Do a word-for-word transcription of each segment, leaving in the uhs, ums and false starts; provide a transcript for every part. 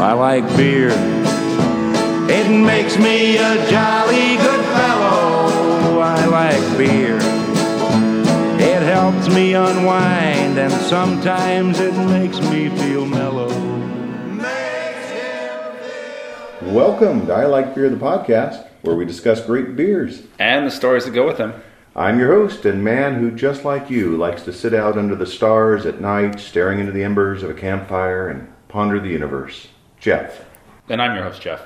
I like beer. It makes me a jolly good fellow. I like beer. It helps me unwind, and sometimes it makes me feel mellow. Welcome to I Like Beer, the podcast, where we discuss great beers and the stories that go with them. I'm your host and man who, just like you, likes to sit out under the stars at night, staring into the embers of a campfire and ponder the universe, Jeff. And I'm your host, Jeff.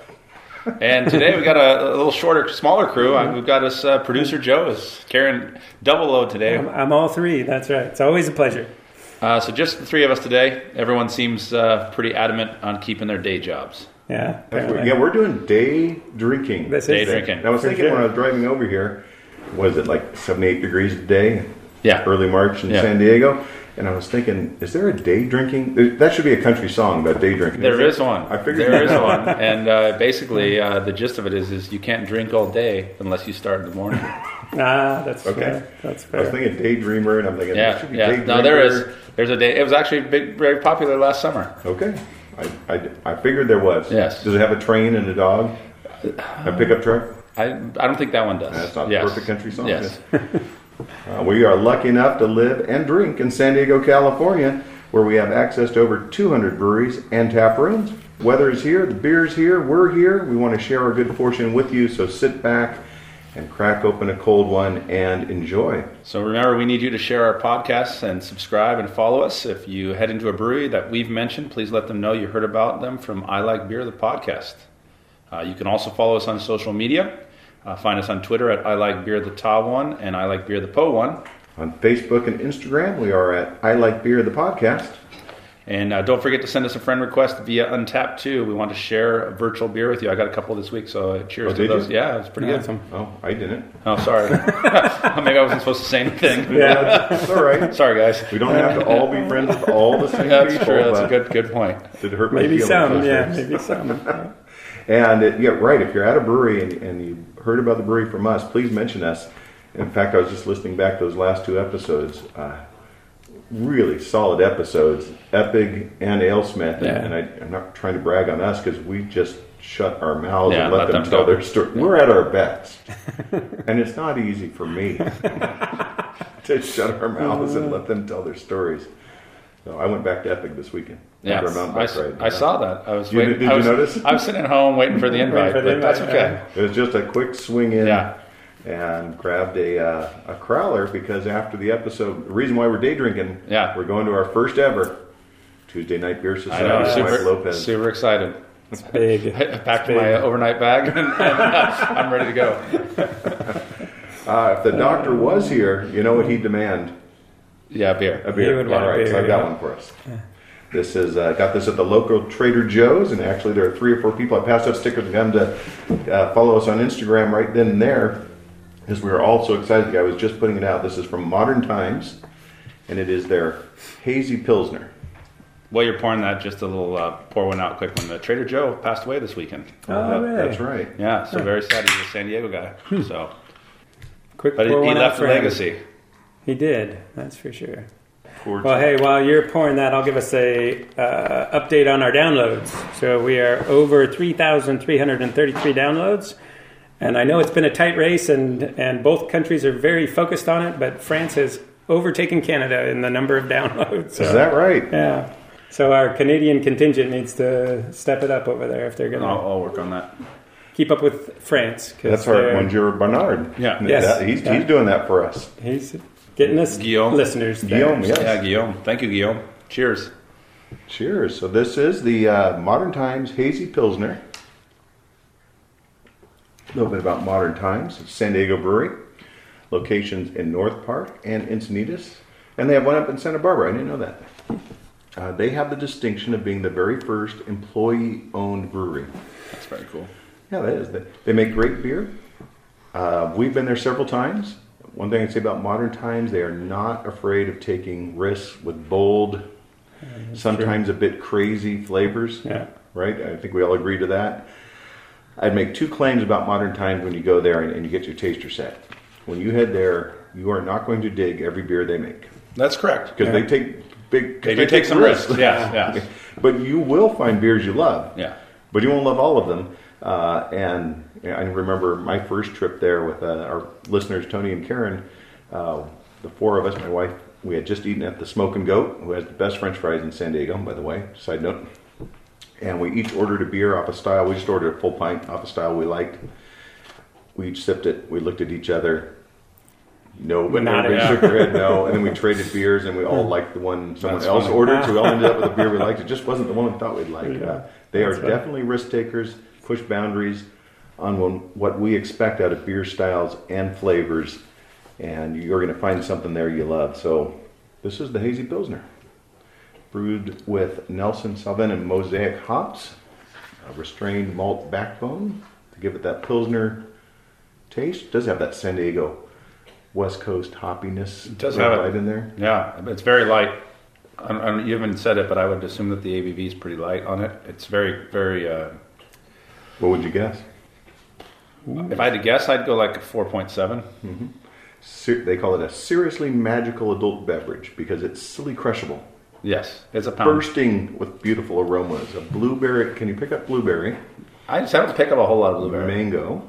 And today we've got a, a little shorter, smaller crew. Mm-hmm. We've got us, uh, producer Joe is carrying double load today. I'm, I'm all three, that's right. It's always a pleasure. Uh, so just the three of us today. Everyone seems uh, pretty adamant on keeping their day jobs. Yeah, apparently. Yeah, we're doing day drinking. This is day drinking. And I was thinking sure. when I was driving over here, was it like seventy-eight degrees today? Yeah. Early March in yeah. San Diego. And I was thinking, is there a day drinking? That should be a country song about day drinking. There is, is one. I figured there is one. And uh, basically, uh, the gist of it is, is you can't drink all day unless you start in the morning. Ah, that's okay. Fair. That's fair. I was thinking daydreamer, and I'm thinking, yeah, there should be yeah. day drinker. No, there is. There's a day. It was actually big, very popular last summer. Okay. I, I, I figured there was. Yes. Does it have a train and a dog? A pickup truck? I I don't think that one does. That's not yes. the perfect country song. Yes. uh, we are lucky enough to live and drink in San Diego, California, where we have access to over two hundred breweries and tap rooms. Weather is here. The beer is here. We're here. We want to share our good fortune with you, so sit back and crack open a cold one and enjoy. So remember, we need you to share our podcasts and subscribe and follow us. If you head into a brewery that we've mentioned, please let them know you heard about them from I Like Beer, the podcast. Uh, you can also follow us on social media. Uh, find us on Twitter at I Like Beer, the Ta one, and I Like Beer, the Po one. On Facebook and Instagram, we are at I Like Beer, the podcast. And uh, don't forget to send us a friend request via Untappd, too. We want to share a virtual beer with you. I got a couple this week, so cheers oh, to those. You? Yeah, it was pretty yeah. good. Oh, I didn't. Oh, sorry. Maybe I wasn't supposed to say anything. Yeah, that's all right. Sorry, guys. We don't have to all be friends with all the same that's people. That's true. That's a good good point. Did it hurt my maybe feelings? Some, yeah, maybe some, yeah. Maybe some. And, it, yeah, right, if you're at a brewery and, and you heard about the brewery from us, please mention us. In fact, I was just listening back to those last two episodes. Uh, really solid episodes, Epic and Alesmith, and, yeah. and I, I'm not trying to brag on us because we just shut our mouths yeah, and let, let them, them tell their story. Yeah. We're at our best, and it's not easy for me to shut our mouths and let them tell their stories. So I went back to Epic this weekend. Yeah, I, ride, I saw that. I was you, waiting. Did you I was, notice? I was sitting at home waiting for the invite, for the but invite. That's okay. Yeah. It was just a quick swing in. Yeah. And grabbed a uh, a crowler because after the episode, the reason why we're day drinking, yeah. we're going to our first ever Tuesday Night Beer Society. I know, with super, Mike Lopez. Super excited. It's big. I packed big. my overnight bag and, and uh, I'm ready to go. uh, if the doctor was here, you know what he'd demand? Yeah, beer. A beer. All right, beer, so I've got yeah. one for us. Yeah. This is uh, got this at the local Trader Joe's, and actually there are three or four people. I passed out stickers and got them to uh, follow us on Instagram right then and there. Because we were all so excited. I was just putting it out. This is from Modern Times, and it is their Hazy Pilsner. Well, you're pouring that, just a little uh, pour one out quick one. The Trader Joe passed away this weekend. Oh, uh, that, that's right. Yeah, so yeah. very sad. He's a San Diego guy. Hmm. So, quick but pour he, he left a legacy. Him. He did, that's for sure. Poor well, hey, while you're pouring that, I'll give us a uh, update on our downloads. So we are over three thousand three hundred thirty-three downloads. And I know it's been a tight race, and, and both countries are very focused on it, but France has overtaken Canada in the number of downloads. So, is that right? Yeah. So our Canadian contingent needs to step it up over there if they're going to... I'll, I'll work on that. Keep up with France. That's our Monsieur Bernard. Yeah. Yes. That, he's, yeah. he's doing that for us. He's getting us Guillaume. listeners. Guillaume, yes. Yeah, Guillaume. Thank you, Guillaume. Cheers. Cheers. So this is the uh, Modern Times Hazy Pilsner. A little bit about Modern Times. It's San Diego Brewery. Locations in North Park and Encinitas. And they have one up in Santa Barbara. I didn't know that. Uh, they have the distinction of being the very first employee-owned brewery. That's very cool. Yeah, that is. They make great beer. Uh, we've been there several times. One thing I can say about Modern Times, they are not afraid of taking risks with bold, That's sometimes true. a bit crazy flavors. Yeah. Right? I think we all agree to that. I'd make two claims about Modern Times when you go there and, and you get your taster set. When you head there, you are not going to dig every beer they make. That's correct. Because yeah. they take big... They, they do take, take some risks. Risk. Yeah, yeah. But you will find beers you love. Yeah. But you won't love all of them. Uh, and you know, I remember my first trip there with uh, our listeners, Tony and Karen, uh, the four of us, my wife, we had just eaten at the Smokin' Goat, who has the best French fries in San Diego, by the way, side note. And we each ordered a beer off a style. We just ordered a full pint off a style we liked. We each sipped it. We looked at each other. No, but Not everybody shook their head no. And then we traded beers, and we all liked the one someone That's else funny. ordered, so we all ended up with a beer we liked. It just wasn't the one we thought we'd like. Yeah. Uh, they That's are funny. definitely risk takers, push boundaries on one, what we expect out of beer styles and flavors, and you're going to find something there you love. So this is the Hazy Pilsner, brewed with Nelson Sauvin and Mosaic hops, a restrained malt backbone to give it that Pilsner taste. It does have that San Diego West Coast hoppiness. It does have light in there. Yeah, it's very light. I don't, I don't, you haven't said it, but I would assume that the A B V is pretty light on it. It's very, very... Uh, what would you guess? If I had to guess, I'd go like a four point seven. Mm-hmm. Ser- they call it a seriously magical adult beverage because it's silly crushable. Yes, it's a pound. Bursting with beautiful aromas. A blueberry. Can you pick up blueberry? I just haven't picked up a whole lot of blueberry. Mango.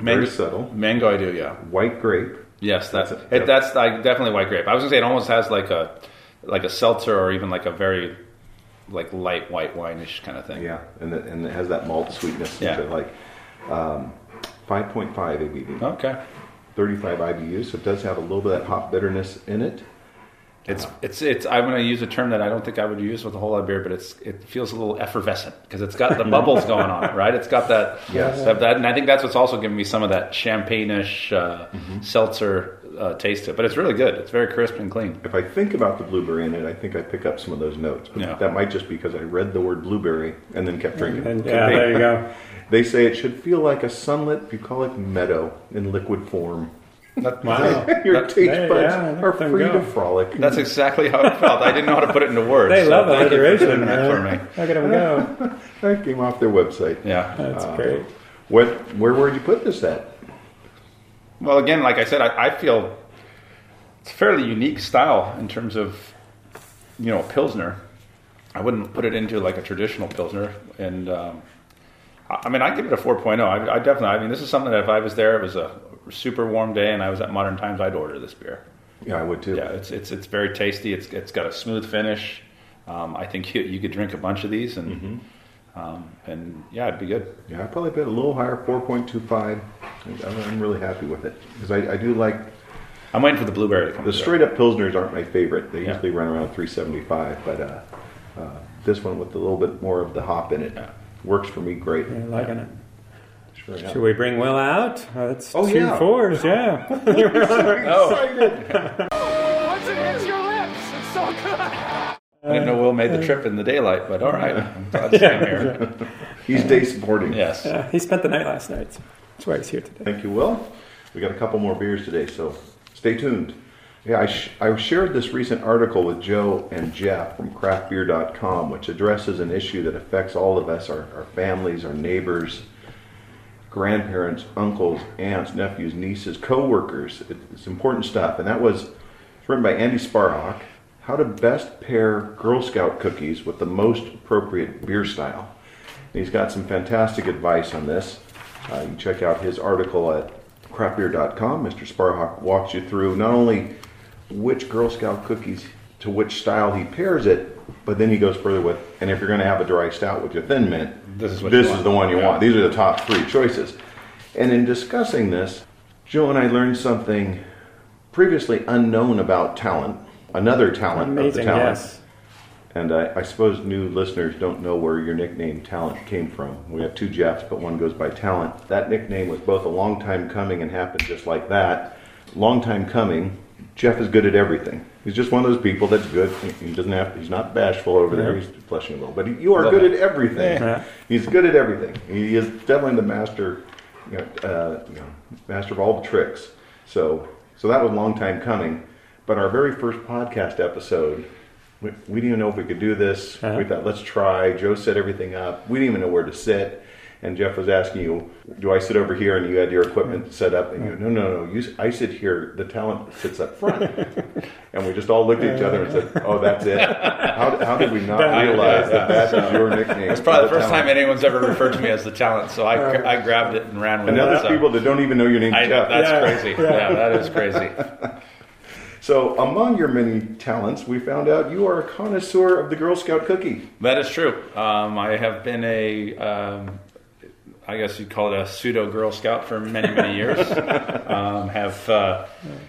Mango, very subtle. Mango I do, yeah. White grape. Yes, that's it. Yep. That's I, definitely white grape. I was going to say it almost has like a like a seltzer or even like a very like light white wine-ish kind of thing. Yeah, and, the, and it has that malt sweetness. Yeah. Which I like. Um, five point five A B V. Okay. thirty-five I B U, so it does have a little bit of that hop bitterness in it. It's, it's, it's, I'm going to use a term that I don't think I would use with a whole lot of beer, but it's, it feels a little effervescent because it's got the bubbles going on it, right? It's got that, yes. stuff that, and I think that's what's also giving me some of that champagne-ish uh, mm-hmm. seltzer uh, taste to it, but it's really good. It's very crisp and clean. If I think about the blueberry in it, I think I pick up some of those notes, but yeah. that might just be because I read the word blueberry and then kept drinking. And, yeah, there you go. They say it should feel like a sunlit bucolic meadow in liquid form. That, wow. Your taste yeah, buds yeah, are free go. to frolic. That's exactly how it felt. I didn't know how to put it into words. They so love alliteration, man. Look at them go. That came off their website. Yeah. That's uh, great. What, where would you put this at? Well, again, like I said, I, I feel it's a fairly unique style in terms of, you know, Pilsner. I wouldn't put it into like a traditional Pilsner. And, um, I, I mean, I give it a four point oh. I, I definitely, I mean, this is something that if I was there, it was a super warm day and I was at Modern Times, I'd order this beer. Yeah, I would too. Yeah, it's it's it's very tasty. It's It's got a smooth finish. Um, I think you, you could drink a bunch of these and mm-hmm. um, and yeah, it'd be good. Yeah, I'd probably bet a little higher, four point two five. I'm really happy with it because I, I do like... I'm waiting for the blueberry to come. The straight up Pilsners aren't my favorite. They yeah. usually run around three seventy-five, but uh, uh, this one with a little bit more of the hop in it yeah. works for me great. Yeah, liking yeah. it. Sure, yeah. Should we bring Will out? Oh, that's oh, two yeah. fours, yeah. I'm so excited. Oh, once it hits your lips, it's so good. I didn't know Will made the trip in the daylight, but all right. I'm glad to see him here. He's day supporting. Yes. Yeah, he spent the night last night. So that's why he's here today. Thank you, Will. We got a couple more beers today, so stay tuned. Yeah, I, sh- I shared this recent article with Joe and Jeff from craft beer dot com, which addresses an issue that affects all of us, our, our families, our neighbors, grandparents, uncles, aunts, nephews, nieces, co-workers. It's important stuff. And that was written by Andy Sparhawk, how to best pair Girl Scout cookies with the most appropriate beer style. And he's got some fantastic advice on this. Uh, you can check out his article at craft beer dot com. Mister Sparhawk walks you through not only which Girl Scout cookies to which style he pairs it, but then he goes further with, and if you're going to have a dry stout with your thin mint, this is, what this is the one you yeah. want. These are the top three choices. And in discussing this, Joe and I learned something previously unknown about talent, another talent Amazing, of the talent. Yes. And I, I suppose new listeners don't know where your nickname Talent came from. We have two Jeffs, but one goes by Talent. That nickname was both a long time coming and happened just like that. Long time coming. Jeff is good at everything. He's just one of those people that's good. He doesn't have. He's not bashful over there. He's flushing a little. But he, you are good at everything. Yeah. He's good at everything. He is definitely the master, you know, uh, you know, master of all the tricks. So, so that was a long time coming. But our very first podcast episode, we, we didn't even know if we could do this. Uh-huh. We thought, let's try. Joe set everything up. We didn't even know where to sit. And Jeff was asking you, do I sit over here? And you had your equipment set up. And you go, no, no, no. You, I sit here. The talent sits up front. And we just all looked at each other and said, oh, that's it. How, how did we not realize that that is your nickname? It's probably the first talent. time anyone's ever referred to me as the talent, so I, I grabbed it and ran with and it. And other people that don't even know your name, I, Jeff. That's yeah. crazy. Yeah. yeah, that is crazy. So among your many talents, we found out you are a connoisseur of the Girl Scout cookie. That is true. Um, I have been a... Um, I guess you'd call it a pseudo Girl Scout for many, many years. um, have uh,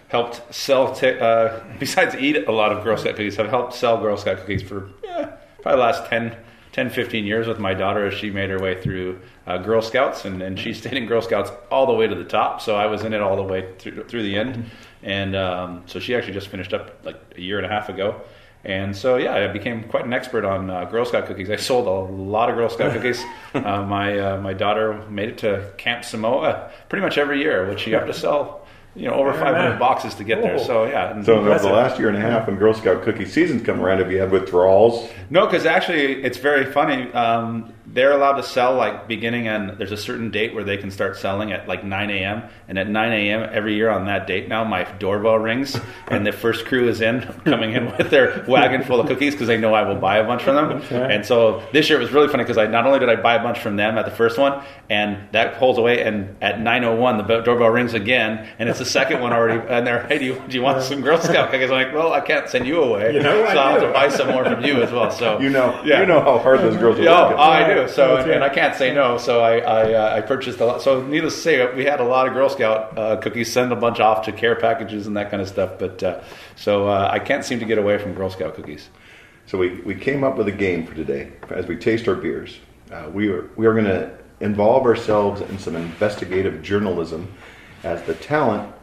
helped sell, t- uh, besides eat a lot of Girl Scout cookies, have helped sell Girl Scout cookies for eh, probably the last ten, ten, fifteen years with my daughter as she made her way through uh, Girl Scouts. And, and she stayed in Girl Scouts all the way to the top. So I was in it all the way through, through the end. And um, so she actually just finished up like a year and a half ago. And so, yeah, I became quite an expert on uh, Girl Scout cookies. I sold a lot of Girl Scout cookies. Uh, my uh, my daughter made it to Camp Samoa pretty much every year, which you have to sell, you know, over five hundred boxes to get there. So, yeah. And so, over the last year and a half when Girl Scout cookie season's come around, have you had withdrawals? No, because actually it's very funny. Um, they're allowed to sell, like, beginning on, there's a certain date where they can start selling at, like, nine a.m. And at nine a.m. every year on that date now, my doorbell rings, and the first crew is in, coming in with their wagon full of cookies because they know I will buy a bunch from them. Okay. And so this year it was really funny because I not only did I buy a bunch from them at the first one, and that pulls away, and at nine oh one, the doorbell rings again, and it's the second one already, and they're, hey, do you, do you want some Girl Scout cookies? I'm like, well, I can't send you away, you know, so I I'll have to buy some more from you as well. So You know yeah. you know how hard those girls are. Oh, I do. So and, and I can't say no. So I I, uh, I purchased a lot. So needless to say, we had a lot of Girl Scout uh, cookies. Send a bunch off to care packages and that kind of stuff. But uh, so uh, I can't seem to get away from Girl Scout cookies. So we, we came up with a game for today. As we taste our beers, uh, we are we are going to involve ourselves in some investigative journalism. As the talent,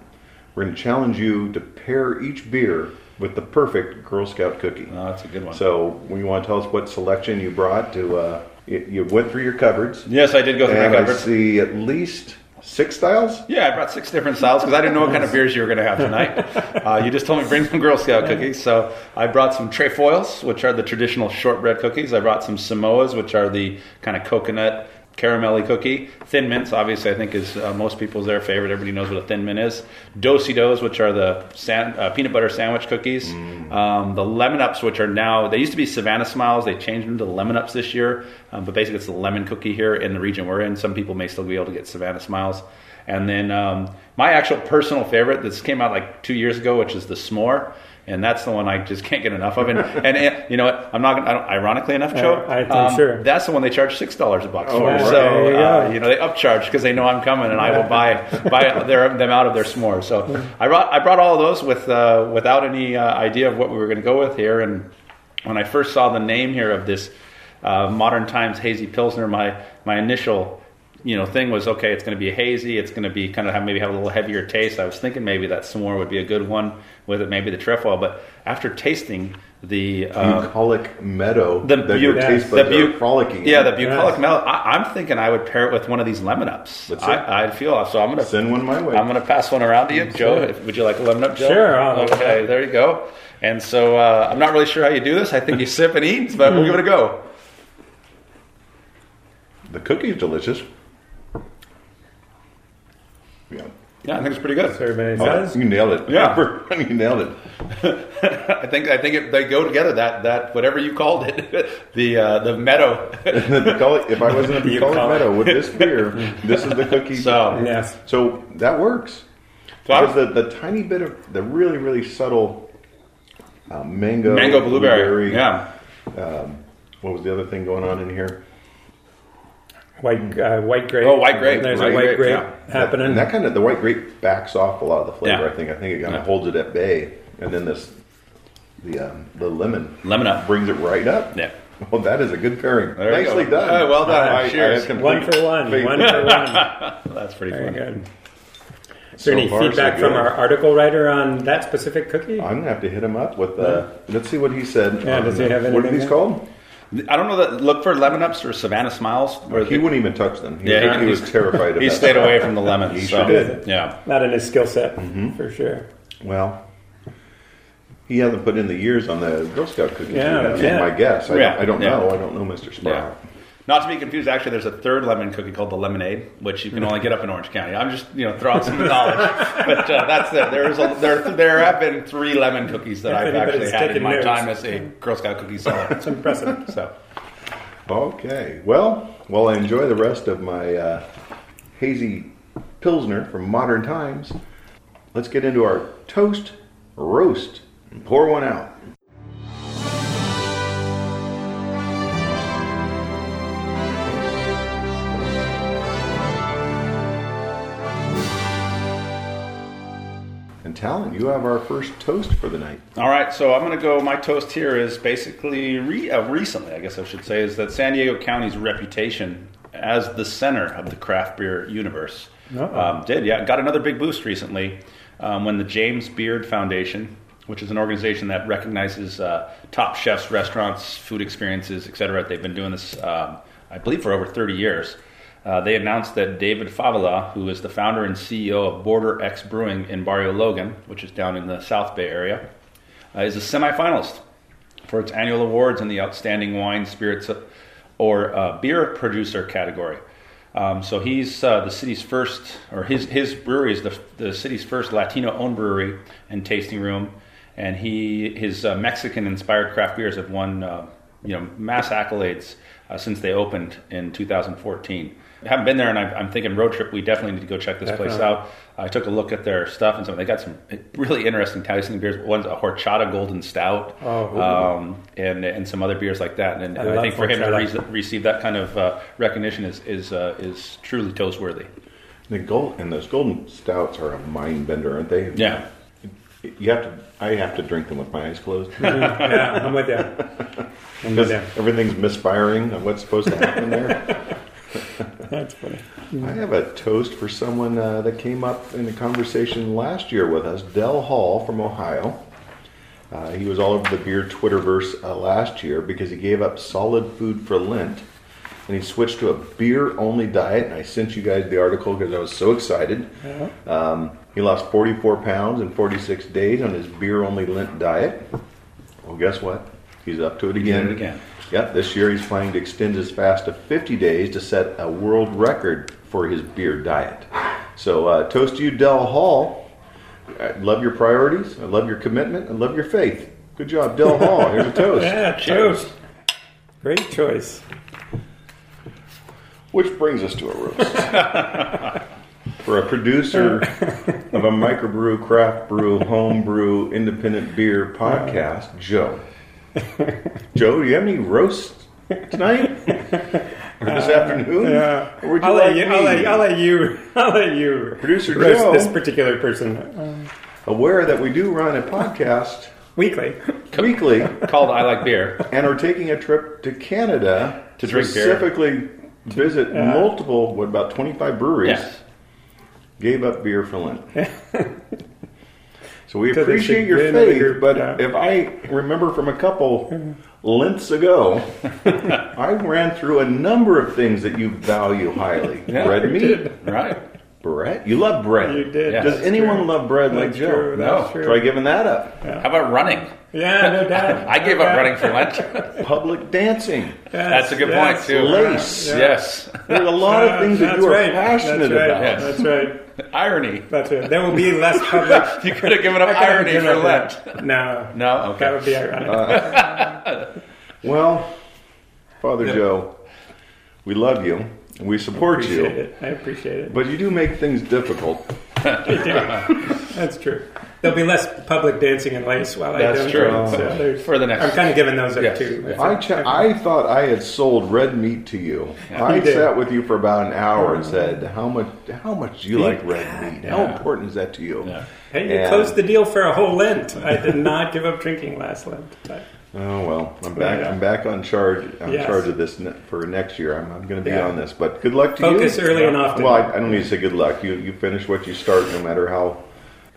we're going to challenge you to pair each beer with the perfect Girl Scout cookie. Oh, that's a good one. So you want to tell us what selection you brought to. Uh, You went through your cupboards. Yes, I did go through my cupboards. I see at least six styles? Yeah, I brought six different styles because I didn't know what kind of beers you were going to have tonight. Uh, you just told me bring some Girl Scout cookies. So I brought some trefoils, which are the traditional shortbread cookies. I brought some Samoas, which are the kind of coconut caramelly cookie. Thin Mints, obviously, I think is uh, most people's their favorite. Everybody knows what a Thin Mint is. Do-si-dos, which are the san- uh, peanut butter sandwich cookies. Mm. Um, the Lemon Ups, which are now, they used to be Savannah Smiles. They changed them to Lemon Ups this year. Um, but basically, it's the lemon cookie here in the region we're in. Some people may still be able to get Savannah Smiles. And then um, my actual personal favorite, this came out like two years ago, which is the S'more. And that's the one I just can't get enough of. And, and, and you know what? I'm not going to, ironically enough, Joe, I, I, um, sure. that's the one they charge six dollars a box for. Oh, right. So, uh, you know, they upcharge because they know I'm coming and I will buy buy their, them out of their s'mores. So I brought, I brought all of those with uh, without any uh, idea of what we were going to go with here. And when I first saw the name here of this uh, Modern Times Hazy Pilsner, my, my initial... you know, thing was, okay, it's going to be hazy, it's going to be kind of have, maybe have a little heavier taste. I was thinking maybe that s'more would be a good one with it, maybe the trefoil, but after tasting the... Uh, bucolic meadow the that bu- your taste buds the bu- are frolicking Yeah, in. the bucolic yes. meadow. I, I'm thinking I would pair it with one of these Lemon Ups. I, I'd feel off, so I'm going to... Send one my way. I'm going to pass one around to you, Joe. Sure. Would you like a Lemon Up, Joe? Sure. I'll okay, there you go. And so uh, I'm not really sure how you do this. I think you sip and eat, but we'll give it a go. The cookie's delicious. Yeah. yeah, I think it's pretty good. Oh, you nailed it. Yeah, you nailed it. I think I think it, they go together. That that whatever you called it, the uh, the meadow. If I wasn't a bucolic meadow with this beer, this is the cookie. So yes, so that works. So because the the tiny bit of the really really subtle uh, mango mango blueberry. blueberry yeah. Um, what was the other thing going on in here? White, uh, white grape. Oh, white grape. There's right. a white grape yeah. happening. And that kind of the white grape backs off a lot of the flavor. Yeah. I think. I think it kind of yeah. holds it at bay, and then this, the um, the lemon, lemon up brings it right up. Yeah. Well, that is a good pairing. There Nicely go. done. Oh, well done. Right. Cheers. One for one. Faith. One for one. That's pretty Very fun. Good. Is there so any feedback so from our article writer on that specific cookie? I'm gonna have to hit him up with. Uh, yeah. Let's see what he said. Yeah. Um, does he have anything? What are these called? I don't know that. Look for Lemon Ups or Savannah Smiles. Or he the, wouldn't even touch them. He, yeah, he, he was terrified of them. He stayed stuff. away from the lemons. He so. sure did. Yeah. Not in his skill set, mm-hmm. for sure. Well, he hasn't put in the years on the Girl Scout cookies. Yeah, that's yeah. my guess. I, yeah. I don't know. Yeah. I don't know Mister Sparhawk. Yeah. Not to be confused, actually, there's a third lemon cookie called the Lemonade, which you can only get up in Orange County. I'm just, you know, throwing some knowledge. But uh, that's it. There, is a, there, there have been three lemon cookies that I've actually had in my notes. time as a Girl Scout cookie seller. It's impressive. So, okay. Well, while I enjoy the rest of my uh, hazy Pilsner from Modern Times, let's get into our toast, roast, and pour one out. Talent, you have our first toast for the night. All right, so I'm going to go, my toast here is basically, re, uh, recently, I guess I should say, is that San Diego County's reputation as the center of the craft beer universe um, did, yeah, got another big boost recently um, when the James Beard Foundation, which is an organization that recognizes uh, top chefs, restaurants, food experiences, et cetera. They've been doing this, um, I believe, for over thirty years. Uh, they announced that David Favela, who is the founder and C E O of Border X Brewing in Barrio Logan, which is down in the South Bay area, uh, is a semifinalist for its annual awards in the Outstanding Wine, Spirits, or uh, Beer Producer category. Um, so he's uh, the city's first, or his his brewery is the the city's first Latino-owned brewery and tasting room, and he his uh, Mexican-inspired craft beers have won uh, you know mass accolades uh, since they opened in two thousand fourteen. I haven't been there, and I'm thinking road trip, we definitely need to go check this definitely. place out. I took a look at their stuff, and so they got some really interesting tasting beers. One's a horchata golden stout, oh, um, and and some other beers like that. And, and I, I think for him to re- receive that kind of uh, recognition is is uh, is truly toast-worthy. The gold and those golden stouts are a mind bender, aren't they? Yeah, you have to. I have to drink them with my eyes closed. Yeah, I'm with you. I'm with you. Everything's misfiring of what's supposed to happen there. That's funny. Mm-hmm. I have a toast for someone uh, that came up in a conversation last year with us, Del Hall from Ohio. Uh, he was all over the beer Twitterverse uh, last year because he gave up solid food for Lent, and he switched to a beer-only diet. And I sent you guys the article because I was so excited. Uh-huh. Um, he lost forty-four pounds in forty-six days on his beer-only Lent diet. Well, guess what? He's up to it again. He did it again. Yep, this year he's planning to extend his fast to fifty days to set a world record for his beer diet. So uh, toast to you, Del Hall. I love your priorities. I love your commitment. I love your faith. Good job, Del Hall. Here's a toast. Yeah, cheers. Toast. Great choice. Which brings us to a roast. For a producer of a microbrew, craft brew, homebrew, independent beer podcast, Joe. Joe, do you have any roasts tonight or this uh, afternoon? Yeah. Or would you I'll, like let you, I'll, let, I'll let you. I'll let you. Producer roast Joe, this particular person, uh, aware that we do run a podcast weekly, weekly called "I Like Beer," and are taking a trip to Canada to drink specifically beer. visit uh, multiple, what about twenty-five breweries? Yes. Gave up beer for Lent. So we appreciate your faith, but yeah. if I remember from a couple Lents ago, I ran through a number of things that you value highly. Yeah, bread meat. Did. Right. Bread? You love bread. You did. Yes. Does anyone true. love bread That's like Joe? True. No. True. Try giving that up. Yeah. How about running? Yeah, no doubt. I gave okay. up running for Lent. Public dancing. Yes, that's a good yes. point, too. Lace. Yeah. Yes. There's a lot of things uh, that you are right. passionate that's right. about. Yes. That's right. Irony. That's right. There will be less public. You could have given up irony for Lent. No. No? Okay. That would be ironic. Uh, well, Father yeah. Joe, we love you, and we support I you. It. I appreciate it. But you do make things difficult. That's true. There'll be less public dancing and lace while That's I do true. It. So for the next, I'm kind of giving those up yes. too. Yes. I ch- I thought I had sold red meat to you. Yeah. I you sat with you for about an hour and said, "How much? How much do you like red meat? Yeah. How important is that to you?" Yeah. Hey, you and closed the deal for a whole Lent. I did not give up drinking last Lent. But oh well, I'm back. Yeah. I'm back on charge. I'm yes. charge of this ne- for next year. I'm, I'm going to be yeah. on this. But good luck to Focus you. Focus early yeah. and often. Well, I, I don't need to say good luck. You you finish what you start, no matter how.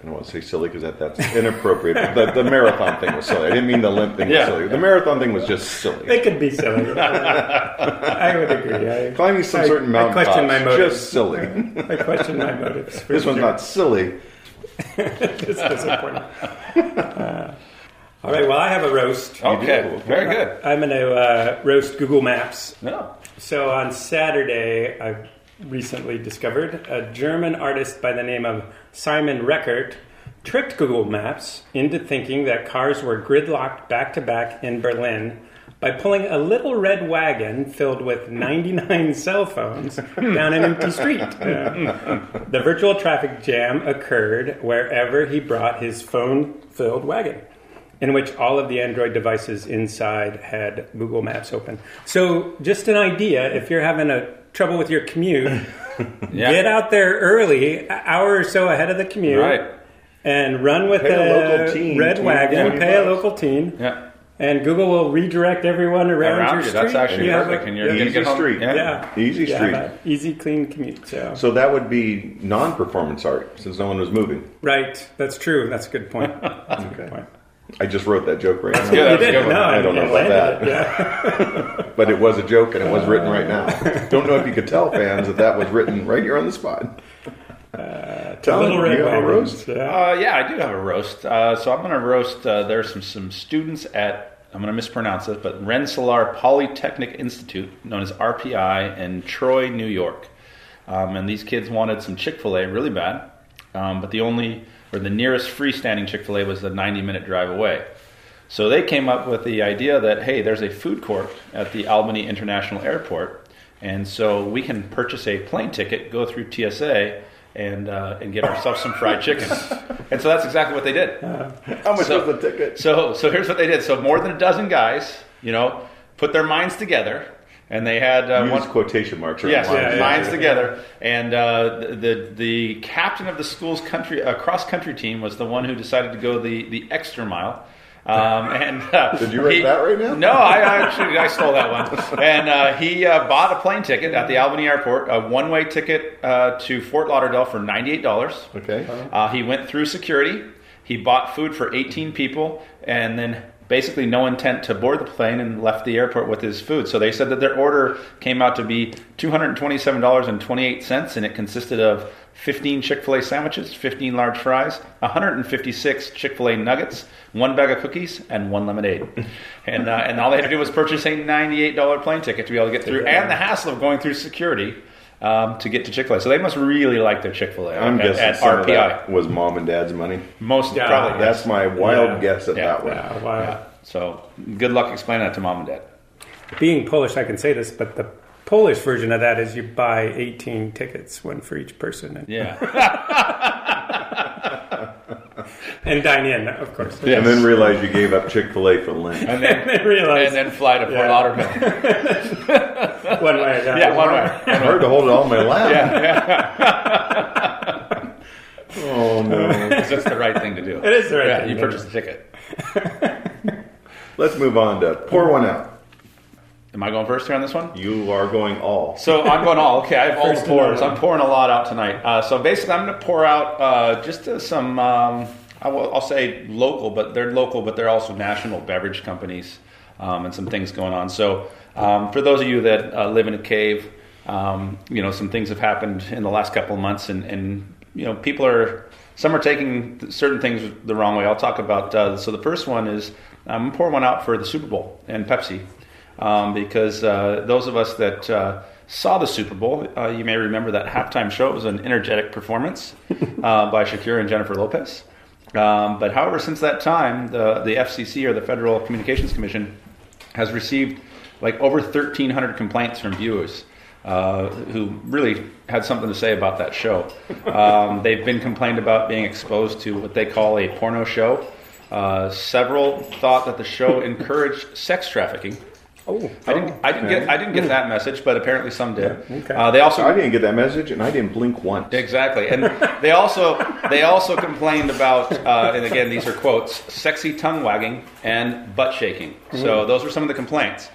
I don't want to say silly because that, that's inappropriate. But the, the marathon thing was silly. I didn't mean the Lent thing yeah. was silly. The marathon thing was just silly. It could be silly. I would agree. I, Climbing some I, certain mountain I question tops, my motives. Just silly. I question my motives. This sure. one's not silly. It's disappointing. Uh, all right, well, I have a roast. Okay, very good. I'm going to uh, roast Google Maps. No. So on Saturday, I recently discovered a German artist by the name of Simon Reckert tricked Google Maps into thinking that cars were gridlocked back-to-back in Berlin by pulling a little red wagon filled with ninety-nine cell phones down an empty street. Uh, the virtual traffic jam occurred wherever he brought his phone-filled wagon, in which all of the Android devices inside had Google Maps open. So just an idea, if you're having a trouble with your commute, yeah. get out there early, an hour or so ahead of the commute, right. and run with the red wagon, pay a local teen, yeah. and Google will redirect everyone around, around your you. street. That's actually yeah, perfect. And you're yeah. easy street. Yeah. yeah. Easy street. Yeah, easy, clean commute. So. so that would be non-performance art, since no one was moving. Right. That's true. That's a good point. That's okay. a good point. I just wrote that joke right now. Yeah, you did. No, I don't know about that. Yeah. But it was a joke, and it was written right now. Don't know if you could tell fans that that was written right here on the spot. Uh, tell them, do you have a roast? Yeah. Uh, yeah, I do have a roast. Uh, so I'm going to roast, uh, there are some, some students at, I'm going to mispronounce it, but Rensselaer Polytechnic Institute, known as R P I, in Troy, New York. Um, and these kids wanted some Chick-fil-A really bad, um, but the only... or the nearest freestanding Chick-fil-A was the ninety-minute drive away. So they came up with the idea that, hey, there's a food court at the Albany International Airport, and so we can purchase a plane ticket, go through T S A, and uh, and get ourselves some fried chicken. And so that's exactly what they did. Uh, how much so, was the ticket? So, so here's what they did. So more than a dozen guys, you know, put their minds together, and they had uh, one quotation marks. Yes, lines, yeah, yeah, lines yeah, together. Yeah. And uh, the, the the captain of the school's country uh, cross country team was the one who decided to go the, the extra mile. Um, and uh, did you write he, that right now? No, I, I actually I stole that one. And uh, he uh, bought a plane ticket at the Albany Airport, a one way ticket uh, to Fort Lauderdale for ninety eight dollars. Okay. Uh, he went through security. He bought food for eighteen people, and then. Basically no intent to board the plane and left the airport with his food. So they said that their order came out to be two hundred twenty-seven dollars and twenty-eight cents, and it consisted of fifteen Chick-fil-A sandwiches, fifteen large fries, one hundred fifty-six Chick-fil-A nuggets, one bag of cookies, and one lemonade. And uh, and all they had to do was purchase a ninety-eight dollars plane ticket to be able to get through, and the hassle of going through security um, to get to Chick-fil-A. So they must really like their Chick-fil-A. I'm at, guessing at some R P I. Of that was mom and dad's money. Most yeah, probably. That's yes. my wild yeah. guess at yeah. that one. Yeah. Wow. Yeah. So good luck explaining that to mom and dad. Being Polish, I can say this, but the Polish version of that is you buy eighteen tickets, one for each person. Yeah. And dine in, of course. Yes. And then realize you gave up Chick-fil-A for lunch. And then, and then realize. And then fly to Fort yeah. Lauderdale. One way. Yeah, yeah one way. I heard to hold it all in my lap. Yeah, yeah. Oh, no. Because it's the right thing to do. It is the right yeah, thing. You purchase the ticket. Let's move on to pour one out. Am I going first here on this one? You are going all. So I'm going all. Okay, I have all the pours. I'm pouring a lot out tonight. Uh, so basically, I'm going to pour out uh, just uh, some, um, I will, I'll say local, but they're local, but they're also national beverage companies um, and some things going on. So um, for those of you that uh, live in a cave, um, you know, some things have happened in the last couple of months, and, and you know, people are, some are taking certain things the wrong way. I'll talk about, uh, so the first one is, I'm going to pour one out for the Super Bowl and Pepsi. Um, because uh, those of us that uh, saw the Super Bowl, uh, you may remember that halftime show. It was an energetic performance uh, by Shakira and Jennifer Lopez. Um, but however, since that time, the, the F C C, or the Federal Communications Commission, has received like over thirteen hundred complaints from viewers uh, who really had something to say about that show. Um, they've been complained about being exposed to what they call a porno show. Uh, several thought that the show encouraged sex trafficking. Oh, I didn't. I didn't okay. get. I didn't get that message, but apparently some did. Okay. Uh, they also. I didn't get that message, and I didn't blink once. Exactly, and they also. They also complained about, uh, and again, these are quotes: "sexy tongue wagging" and "butt shaking." Mm-hmm. So those were some of the complaints,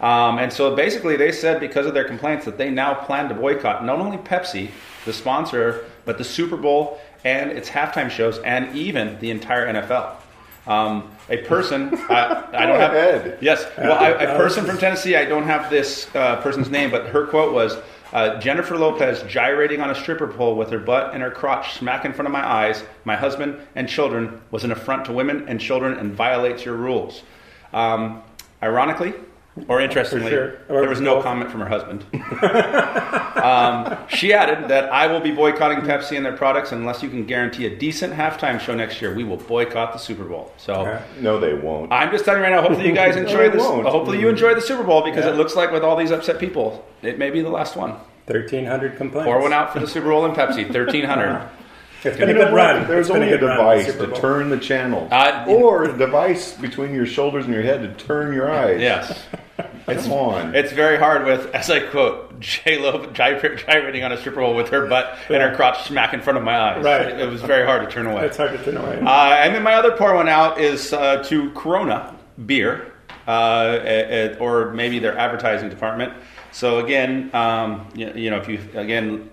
um, and so basically they said because of their complaints that they now plan to boycott not only Pepsi, the sponsor, but the Super Bowl and its halftime shows, and even the entire N F L. Um, a person, uh, I don't have, ahead. yes, well, I, a person from Tennessee, I don't have this uh, person's name, but her quote was, uh, Jennifer Lopez gyrating on a stripper pole with her butt and her crotch smack in front of my eyes, my husband and children, was an affront to women and children and violates your rules. Um, ironically, Or interestingly, sure. there was no comment from her husband. um, she added that I will be boycotting Pepsi and their products unless you can guarantee a decent halftime show next year. We will boycott the Super Bowl. So no, they won't. I'm just telling you right now. Hopefully you guys enjoy no, this. Won't. Hopefully you enjoy the Super Bowl because yeah. it looks like with all these upset people, it may be the last one. thirteen hundred complaints. Pour one out for the Super Bowl and Pepsi. thirteen hundred. It's been a good run. There's only a device to turn the channel. Uh, or a device between your shoulders and your head to turn your eyes. Yes. Come on. It's very hard with, as I quote, J-Lo gyrating on a stripper pole with her butt and her crotch smack in front of my eyes. Right. It, it was very hard to turn away. It's hard to turn away. Uh, and then my other pour one out is uh, to Corona beer uh, at, or maybe their advertising department. So again, um, you, you know, if you, again,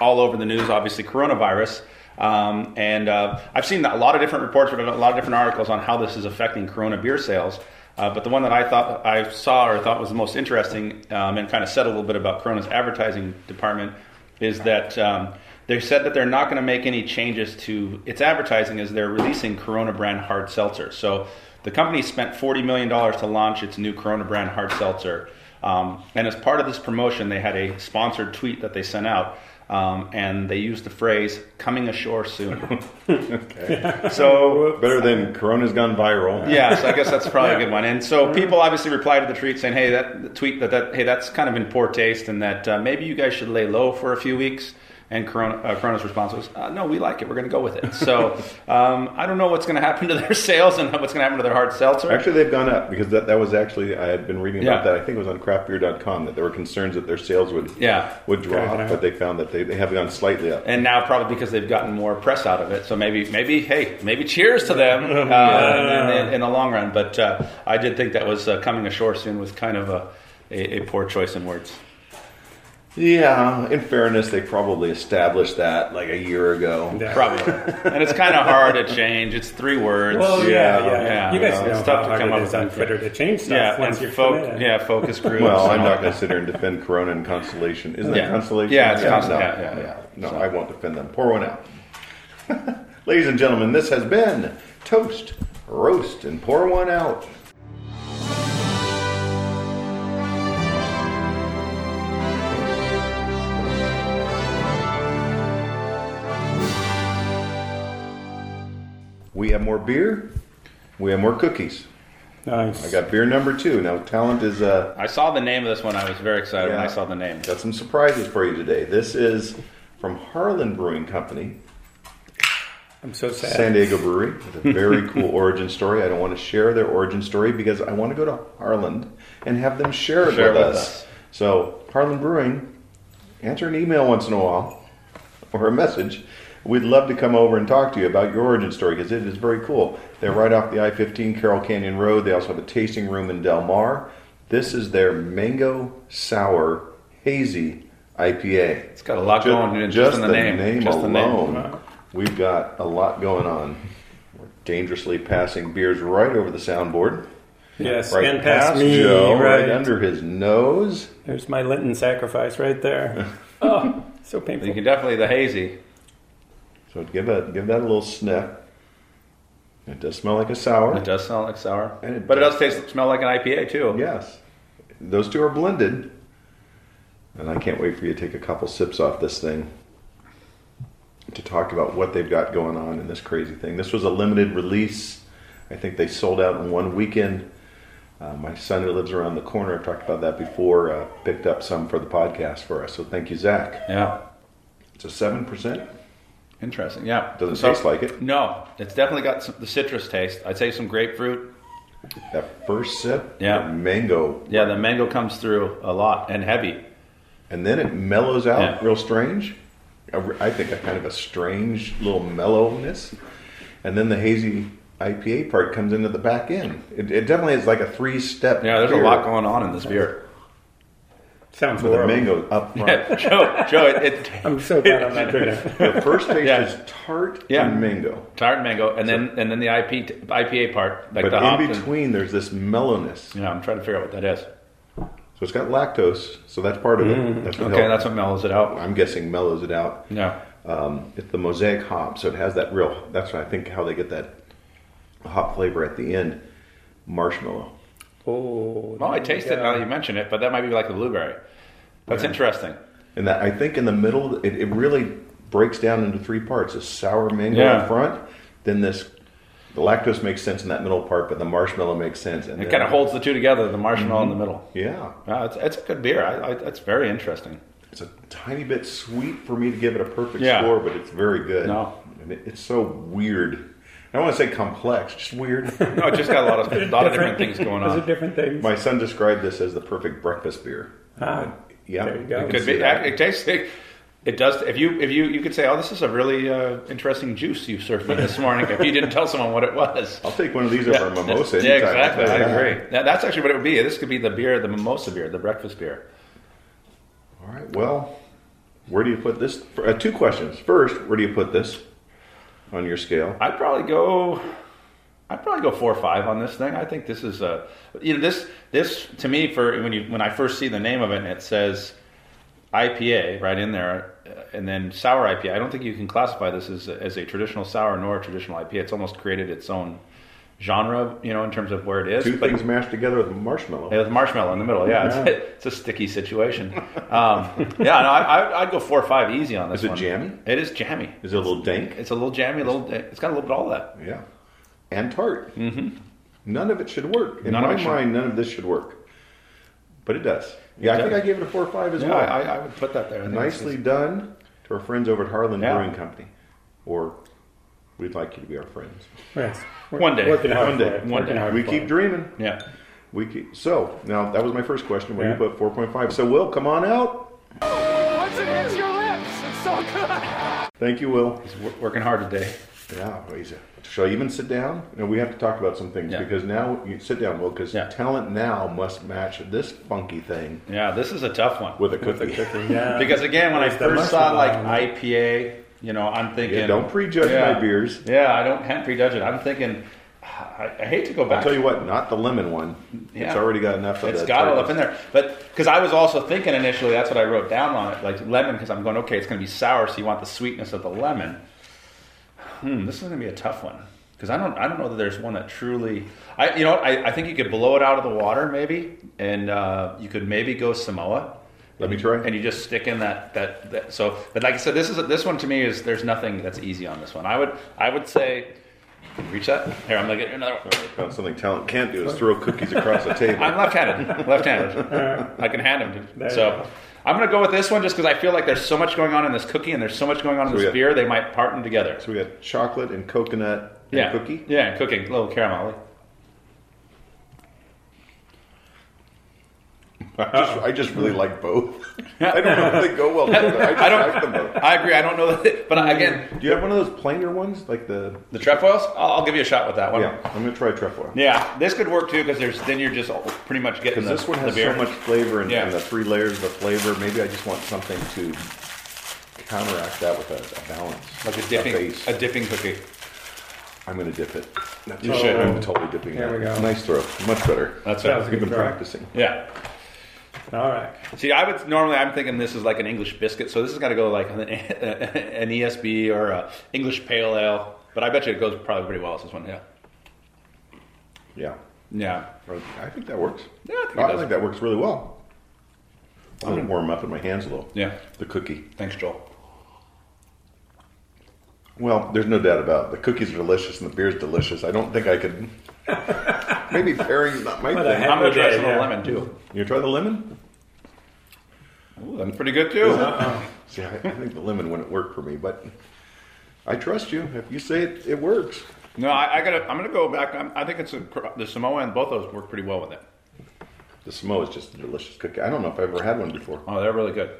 all over the news, obviously coronavirus. Um, and uh, I've seen a lot of different reports, a lot of different articles on how this is affecting Corona beer sales. Uh, but the one that I thought I saw or thought was the most interesting um, and kind of said a little bit about Corona's advertising department is that um, they said that they're not going to make any changes to its advertising as they're releasing Corona brand hard seltzer. So the company spent forty million dollars to launch its new Corona brand hard seltzer. Um, and as part of this promotion, they had a sponsored tweet that they sent out. Um, and they used the phrase "coming ashore soon." Okay. So better than Corona's gone viral. Yeah, so I guess that's probably yeah. a good one. And so people obviously replied to the tweet saying, "Hey, that tweet that, that hey, that's kind of in poor taste, and that uh, maybe you guys should lay low for a few weeks." And Corona, uh, Corona's response was, uh, "No, we like it. We're going to go with it." So um, I don't know what's going to happen to their sales and what's going to happen to their hard seltzer. Actually, they've gone up because that, that was actually I had been reading about yeah. that. I think it was on craft beer dot com that there were concerns that their sales would yeah. would drop, okay. but they found that they, they have gone slightly up. And now probably because they've gotten more press out of it. So maybe maybe hey maybe cheers to them uh, yeah. in, in, in the long run. But uh, I did think that was uh, coming ashore soon was kind of a, a, a poor choice in words. Yeah, in fairness, they probably established that like a year ago. Yeah. Probably. And it's kind of hard to change. It's three words. Well, yeah, yeah. yeah. yeah. You guys you know, know it's tough to come up with on Twitter to change stuff yeah, once you're fo- Yeah, focus groups. Well, I'm not going to sit here and defend Corona and Constellation. Isn't yeah. that Constellation? Yeah, it's yeah, Constellation. No, yeah, yeah, yeah. no so. I won't defend them. Pour one out. Ladies and gentlemen, this has been Toast, Roast, and Pour One Out. We have more beer. We have more cookies. Nice. I got beer number two. Now, talent is... Uh, I saw the name of this one. I was very excited yeah, when I saw the name. Got some surprises for you today. This is from Harland Brewing Company. I'm so sad. San Diego Brewery. With a very cool origin story. I don't want to share their origin story because I want to go to Harland and have them share it share with, with us. us. So, Harland Brewing, answer an email once in a while or a message. We'd love to come over and talk to you about your origin story because it is very cool. They're right off the I fifteen Carroll Canyon Road. They also have a tasting room in Del Mar. This is their Mango Sour Hazy I P A. It's got a lot just, going on just in the, the name. name just alone. The name. We've got a lot going on. We're dangerously passing beers right over the soundboard. Yes, right and past, past me, Joe, right. right under his nose. There's my Lenten sacrifice right there. Oh, so painful. You can definitely the hazy. So give a, give that a little sniff. It does smell like a sour. It does smell like sour. And it but does. it does taste, smell like an I P A, too. Yes. Those two are blended. And I can't wait for you to take a couple sips off this thing to talk about what they've got going on in this crazy thing. This was a limited release. I think they sold out in one weekend. Uh, my son who lives around the corner, I've talked about that before, uh, picked up some for the podcast for us. So thank you, Zach. Yeah. It's a seven percent. Interesting, yeah. Doesn't so, taste like it. No, it's definitely got some, the citrus taste. I'd say some grapefruit. That first sip, yeah, the mango. Yeah, the mango comes through a lot and heavy. And then it mellows out yeah. real strange. I think a kind of a strange little mellowness. And then the hazy I P A part comes into the back end. It, it definitely is like a three-step Yeah, there's beer. a lot going on in this beer. Sounds with the mango up front. Yeah, Joe, Joe, it, it, I'm so bad on that right. The first taste yeah. is tart yeah. and mango. Tart and mango, and so, then and then the I P, I P A part. Like but the in between, and, there's this mellowness. Yeah, I'm trying to figure out what that is. So it's got lactose, so that's part of it. Mm. That's okay, helps. That's what mellows it out. I'm guessing mellows it out. Yeah. Um, it's the Mosaic hop, so it has that real, that's what I think how they get that hop flavor at the end, marshmallow. Oh, well, I taste it now that you mention it, but that might be like a blueberry. That's yeah. interesting. And that, I think in the middle, it, it really breaks down into three parts. A sour mango yeah. in front, then this, the lactose makes sense in that middle part, but the marshmallow makes sense. And it kind of holds the two together, the marshmallow mm-hmm. in the middle. Yeah. Wow, it's, it's a good beer. I, I, it's very interesting. It's a tiny bit sweet for me to give it a perfect yeah. score, but it's very good. No. And it, it's so weird. I don't want to say complex, just weird. No, it just got a lot of, a lot of different things going on. Those are different things. My son described this as the perfect breakfast beer. Ah, yeah, there you go. It could be. It tastes. It, it does. If you, if you, you could say, "Oh, this is a really uh, interesting juice you served me this morning." If you didn't tell someone what it was, I'll take one of these over yeah. a mimosa. Yeah, exactly. I agree. Now, that's actually what it would be. This could be the beer, the mimosa beer, the breakfast beer. All right. Well, where do you put this? Uh, two questions. First, where do you put this on your scale? I'd probably go, I'd probably go four or five on this thing. I think this is a, you know, this this to me, for when you when I first see the name of it and it says I P A right in there, and then sour I P A. I don't think you can classify this as as a traditional sour nor a traditional I P A. It's almost created its own genre, you know, in terms of where it is. Two but, things mashed together with marshmallow. Yeah, with marshmallow in the middle. Yeah, yeah. It's, it's a sticky situation. um, yeah, no, I, I'd go four or five easy on this. Is it one. Jammy? It is jammy. Is it a little dank? It's a little jammy. A little. It's got a little bit of all that. Yeah, and tart. Mm-hmm. None of it should work. In none my mind, none of this should work, but it does. Yeah, it I does. think I gave it a four or five as yeah, well. I, I would put that there. Nicely it's, done to our friends over at Harland yeah. Brewing Company, or. We'd like you to be our friends. Yes. One day. One day. One day. We keep dreaming. Yeah. We keep. So, now that was my first question. Where yeah. you put four point five. So, Will, come on out. Once it hits your lips, it's so good. Thank you, Will. He's wor- working hard today. Yeah. Shall I even sit down? No, we have to talk about some things yeah. because now you sit down, Will, because yeah. talent now must match this funky thing. Yeah, this is a tough one. With a cookie. With a cookie. Yeah. Because, again, when I first saw, like, I P A... You know, I'm thinking... Yeah, don't prejudge yeah, my beers. Yeah, I don't can't prejudge it. I'm thinking, I, I hate to go back. I'll tell you what, not the lemon one. Yeah. It's already got enough of it's that. It's got all up in there. But, because I was also thinking initially, that's what I wrote down on it, like lemon, because I'm going, okay, it's going to be sour, so you want the sweetness of the lemon. Hmm, this is going to be a tough one. Because I don't I don't know that there's one that truly... I You know, I, I think you could blow it out of the water, maybe, and uh, you could maybe go Samoa. Let me try. And you just stick in that, that, that. So, but like I said, this is this one to me is there's nothing that's easy on this one. I would I would say, reach that here. I'm gonna get another one. I found something talent can't do is throw cookies across the table. I'm left-handed. Left-handed. I can hand them. So I'm gonna go with this one just because I feel like there's so much going on in this cookie and there's so much going on in so this beer. They might part them together. So we got chocolate and coconut and yeah. cookie. Yeah, and cooking a little caramel. I just, I just really like both. I don't know if they go well together. I just I don't, like them both. I agree. I don't know that. They, but again... Do you have one of those plainer ones? Like the... The trefoils? I'll, I'll give you a shot with that one. Yeah. I'm going to try trefoil. Yeah. This could work too because there's then you're just pretty much getting the Because this one has so much flavor and, yeah. and the three layers of the flavor. Maybe I just want something to counteract that with a, a balance. Like a dipping, a, a dipping cookie. I'm going to dip it. That's you should. I'm totally dipping there it. There we go. Nice throw. Much better. That's what I've been practicing. Yeah. All right. See, I would normally I'm thinking this is like an English biscuit, so this has got to go like an, an E S B or a English pale ale. But I bet you it goes probably pretty well with this one. Yeah. Yeah. Yeah. I think that works. Yeah, I think, oh, it does. I think that works really well. I'm gonna warm up in my hands a little. Yeah. The cookie. Thanks, Joel. Well, there's no doubt about it. The cookies are delicious and the beer's delicious. I don't think I could. Maybe pairing's not my thing. I'm going to try some yeah. lemon, too. You try the lemon? Ooh, that's pretty good, too. Uh-uh. See, I, I think the lemon wouldn't work for me, but I trust you. If you say it, it works. No, I, I gotta, I'm going to go back. I'm, I think it's a, the Samoa and both of those work pretty well with it. The Samoa is just a delicious cookie. I don't know if I've ever had one before. Oh, they're really good.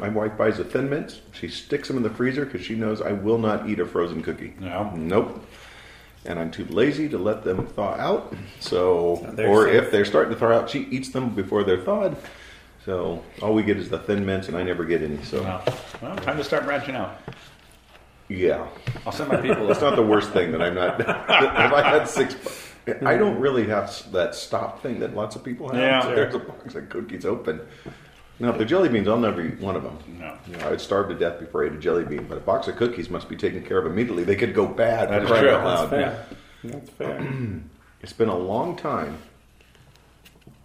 My wife buys the Thin Mints. She sticks them in the freezer because she knows I will not eat a frozen cookie. No. Nope. And I'm too lazy to let them thaw out. So, so or safe. If they're starting to thaw out, she eats them before they're thawed. So all we get is the Thin Mints, and I never get any. So, wow. Well, time to start branching out. Yeah. I'll send my people. It's not the worst thing that I'm not. If I had six. I don't really have that stop thing that lots of people have. Yeah. So there's a box of cookies open. No, if they're jelly beans, I'll never eat one of them. No. You know, I would starve to death before I ate a jelly bean, but a box of cookies must be taken care of immediately. They could go bad. That is true. That's fair. That's fair. It's been a long time.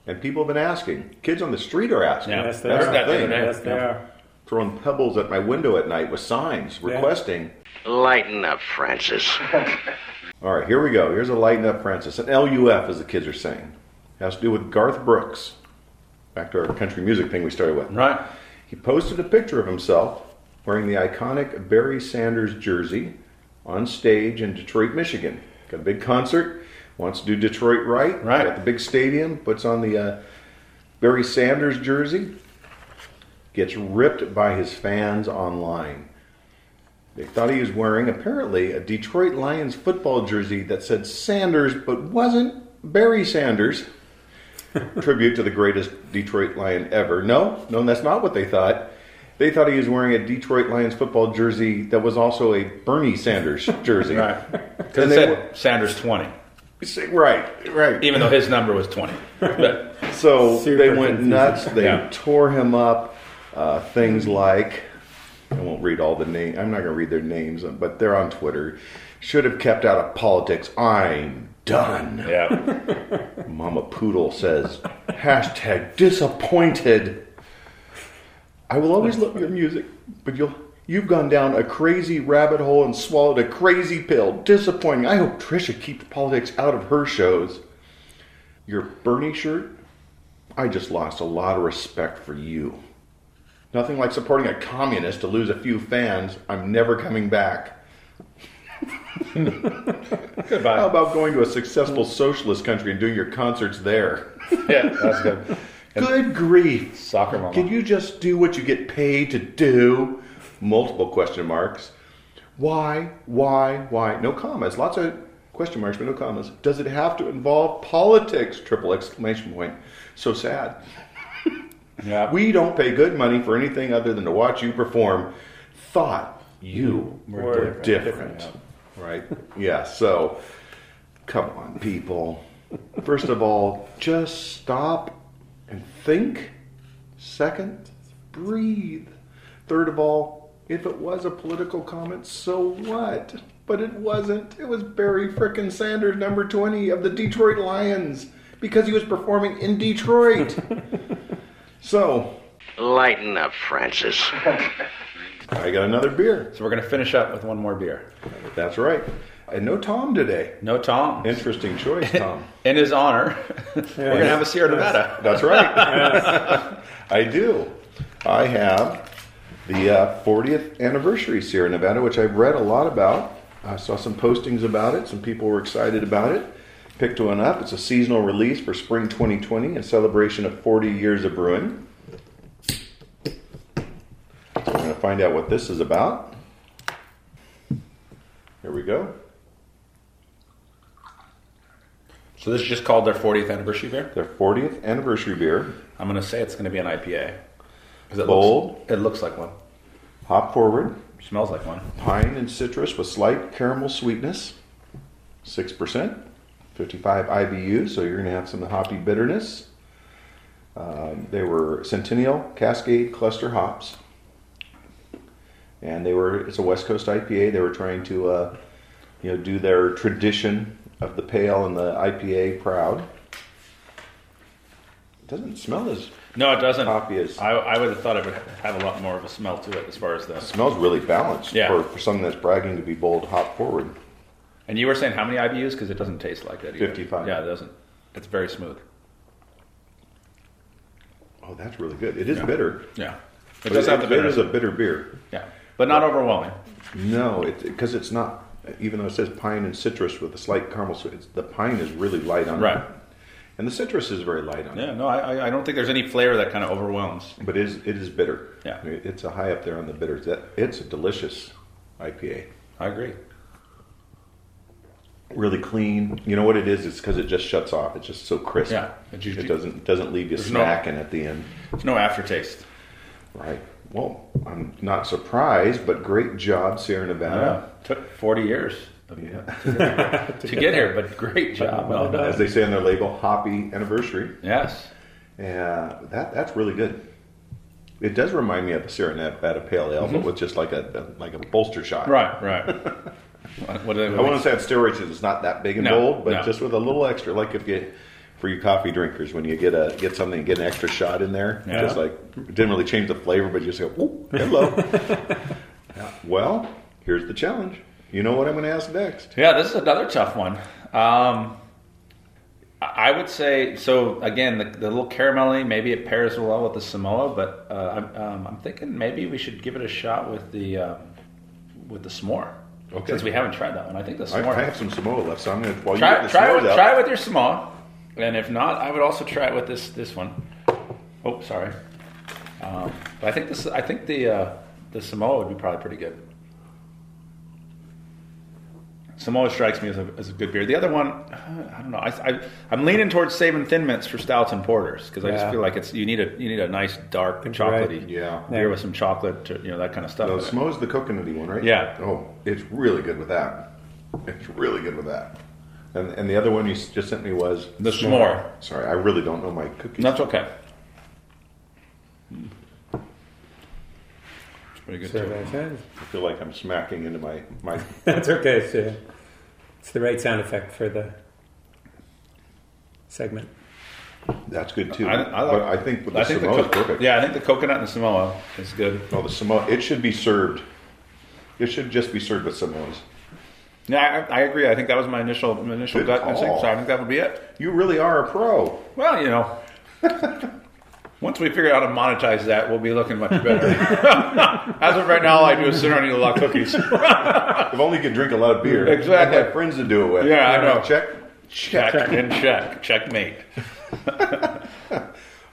And people have been asking. Kids on the street are asking. Yeah, that's, that's that thing. Yes, they are. Throwing pebbles at my window at night with signs requesting. Yeah. Lighten up, Francis. All right, here we go. Here's a Lighten Up, Francis. An L U F, as the kids are saying. It has to do with Garth Brooks. Back to our country music thing we started with. Right. He posted a picture of himself wearing the iconic Barry Sanders jersey on stage in Detroit, Michigan. Got a big concert. Wants to do Detroit right. Right. Got the big stadium. Puts on the uh, Barry Sanders jersey. Gets ripped by his fans online. They thought he was wearing, apparently, a Detroit Lions football jersey that said Sanders, but wasn't Barry Sanders. Tribute to the greatest Detroit Lion ever. No, no, that's not what they thought. They thought he was wearing a Detroit Lions football jersey that was also a Bernie Sanders jersey. Right. Because it said were, Sanders twenty. Right, right. Even though his number was twenty. But so super they went confusing. Nuts. They yeah. tore him up. Uh, things like, I won't read all the names. I'm not going to read their names, but they're on Twitter. Should have kept out of politics. I'm done. Yeah. Mama Poodle says, hashtag disappointed. I will always love your music, but you'll, you've gone down a crazy rabbit hole and swallowed a crazy pill. Disappointing. I hope Trisha keeps politics out of her shows. Your Bernie shirt? I just lost a lot of respect for you. Nothing like supporting a communist to lose a few fans. I'm never coming back. Goodbye. How about going to a successful socialist country and doing your concerts there? Yeah, that's good. Good grief. Soccer mama. Can you just do what you get paid to do? Multiple question marks. Why? Why? Why? No commas. Lots of question marks, but no commas. Does it have to involve politics? Triple exclamation point. So sad. Yeah. We don't pay good money for anything other than to watch you perform. Thought you were, were different. different. Yeah. Right? Yeah, so come on, people. First of all, just stop and think. Second, breathe. Third of all, if it was a political comment, so what? But it wasn't. It was Barry frickin' Sanders, number twenty of the Detroit Lions, because he was performing in Detroit. So, lighten up, Francis. I got another beer. So we're going to finish up with one more beer. That's right. And no Tom today. No Tom. Interesting choice, Tom. In his honor, yes. We're going to have a Sierra Nevada. Yes. That's right. Yes. I do. I have the uh, fortieth anniversary Sierra Nevada, which I've read a lot about. I saw some postings about it. Some people were excited about it. Picked one up. It's a seasonal release for spring twenty twenty in celebration of forty years of brewing. So we're going to find out what this is about. Here we go. So this is just called their fortieth anniversary beer? Their fortieth anniversary beer. I'm going to say it's going to be an I P A. It bold. Looks, it looks like one. Hop forward. Smells like one. Pine and citrus with slight caramel sweetness. six percent. fifty-five I B U, so you're going to have some hoppy bitterness. Um, they were Centennial, Cascade, Cluster hops. And they were, it's a West Coast I P A. They were trying to, uh, you know, do their tradition of the pale and the I P A proud. It doesn't smell as No, it doesn't. Hoppy as... I, I would have thought it would have a lot more of a smell to it as far as the... It smells really balanced yeah. for, for something that's bragging to be bold, hop forward. And you were saying how many I B Us? Because it doesn't taste like that either. fifty-five. Yeah, it doesn't. It's very smooth. Oh, that's really good. It is yeah. bitter. Yeah. It does it, have the bitter. It is a bitter beer. Yeah. But not well, overwhelming. No, because it, it's not, even though it says pine and citrus with a slight caramel, so it's, the pine is really light on right. it. Right. And the citrus is very light on yeah, it. Yeah, no, I, I don't think there's any flavor that kind of overwhelms. But it is, it is bitter. Yeah. It's a high up there on the bitters. That, it's a delicious I P A. I agree. Really clean. You know what it is? It's because it just shuts off. It's just so crisp. Yeah. It, just, it doesn't doesn't leave you snacking no, at the end. There's no aftertaste. Right. Well, I'm not surprised, but great job, Sierra Nevada. Yeah. Took forty years yeah. to, get to get here, but great job. Well done. As they say on their label, Hoppy Anniversary. Yes. Yeah. That that's really good. It does remind me of a Sierra Nevada Pale Ale, mm-hmm. but with just like a, a like a bolster shot. Right. Right. What do they I wouldn't say it's steroids. It's not that big and no, bold, but no. just with a little extra, like if you for you coffee drinkers, when you get a get something, get an extra shot in there, yeah. just like it didn't really change the flavor, but you just go, "Ooh, hello." yeah. Well, here's the challenge. You know what I'm going to ask next? Yeah, this is another tough one. Um, I would say, so again, the, the little caramelly, maybe it pairs well with the Samoa, but uh, I'm, um, I'm thinking maybe we should give it a shot with the um, with the s'more. Okay. Since we haven't tried that one. I think the s'more. I have some Samoa left, so I'm going to, while try, you get the try, with, out. try with your Samoa, and if not, I would also try it with this this one. Oh, sorry. Um, but I think, this, I think the, uh, the Samoa would be probably pretty good. Samoa strikes me as a, as a good beer. The other one, I don't know. I, I, I'm leaning towards saving Thin Mints for stouts and porters because I yeah. just feel like it's you need a you need a nice dark chocolatey right. yeah. beer with some chocolate, to, you know, that kind of stuff. No, Samoa's the coconutty one, right? Yeah. Oh, it's really good with that. It's really good with that. And and the other one you just sent me was the s'more. s'more. Sorry, I really don't know my cookies. That's okay. Pretty good too. I feel like I'm smacking into my... my That's okay, Sue. It's the right sound effect for the segment. That's good too. I, I, like, but I think the I think Samoa the co- is perfect. Yeah, I think the coconut and the Samoa is good. No, the Samoa, it should be served. It should just be served with Samoas. No, I, I agree. I think that was my initial initial gut instinct, so I think that would be it. You really are a pro. Well, you know... Once we figure out how to monetize that, we'll be looking much better. As of right now, all I do is sit around and eat a lot of cookies. If only you could drink a lot of beer. Exactly. I have friends to do it with. Yeah, you I know. Check, check, check, and check. Checkmate.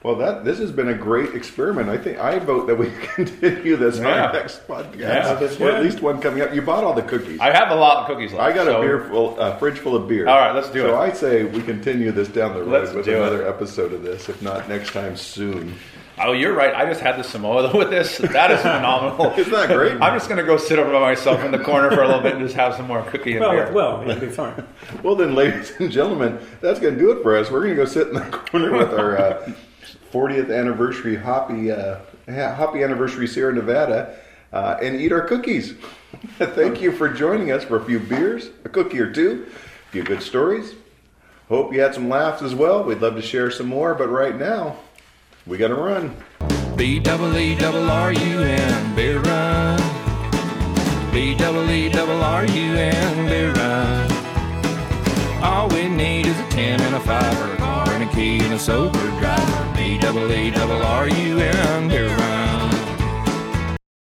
Well, that this has been a great experiment. I think I vote that we continue this on yeah. our next podcast. Yeah, that's or good. At least one coming up. You bought all the cookies. I have a lot of cookies left. I got so. a beer full, a fridge full of beer. All right, let's do so it. So I say we continue this down the road let's with another it. episode of this, if not next time soon. Oh, you're right. I just had the Samoa with this. That is phenomenal. Isn't that great? I'm just going to go sit over by myself in the corner for a little bit and just have some more cookie well, and beer. Well, it'll be fine. Well, then, ladies and gentlemen, that's going to do it for us. We're going to go sit in the corner with our... Uh, fortieth anniversary Hoppy uh, Hoppy anniversary Sierra Nevada, uh, and eat our cookies. Thank you for joining us for a few beers, a cookie or two, a few good stories. Hope you had some laughs as well. We'd love to share some more, but right now we gotta run. B E E R R U N Beer Run. B E E R R U N Beer Run. All we need is a ten and a five or a car and a key and a sober driver. B E E R R U N Beer Run.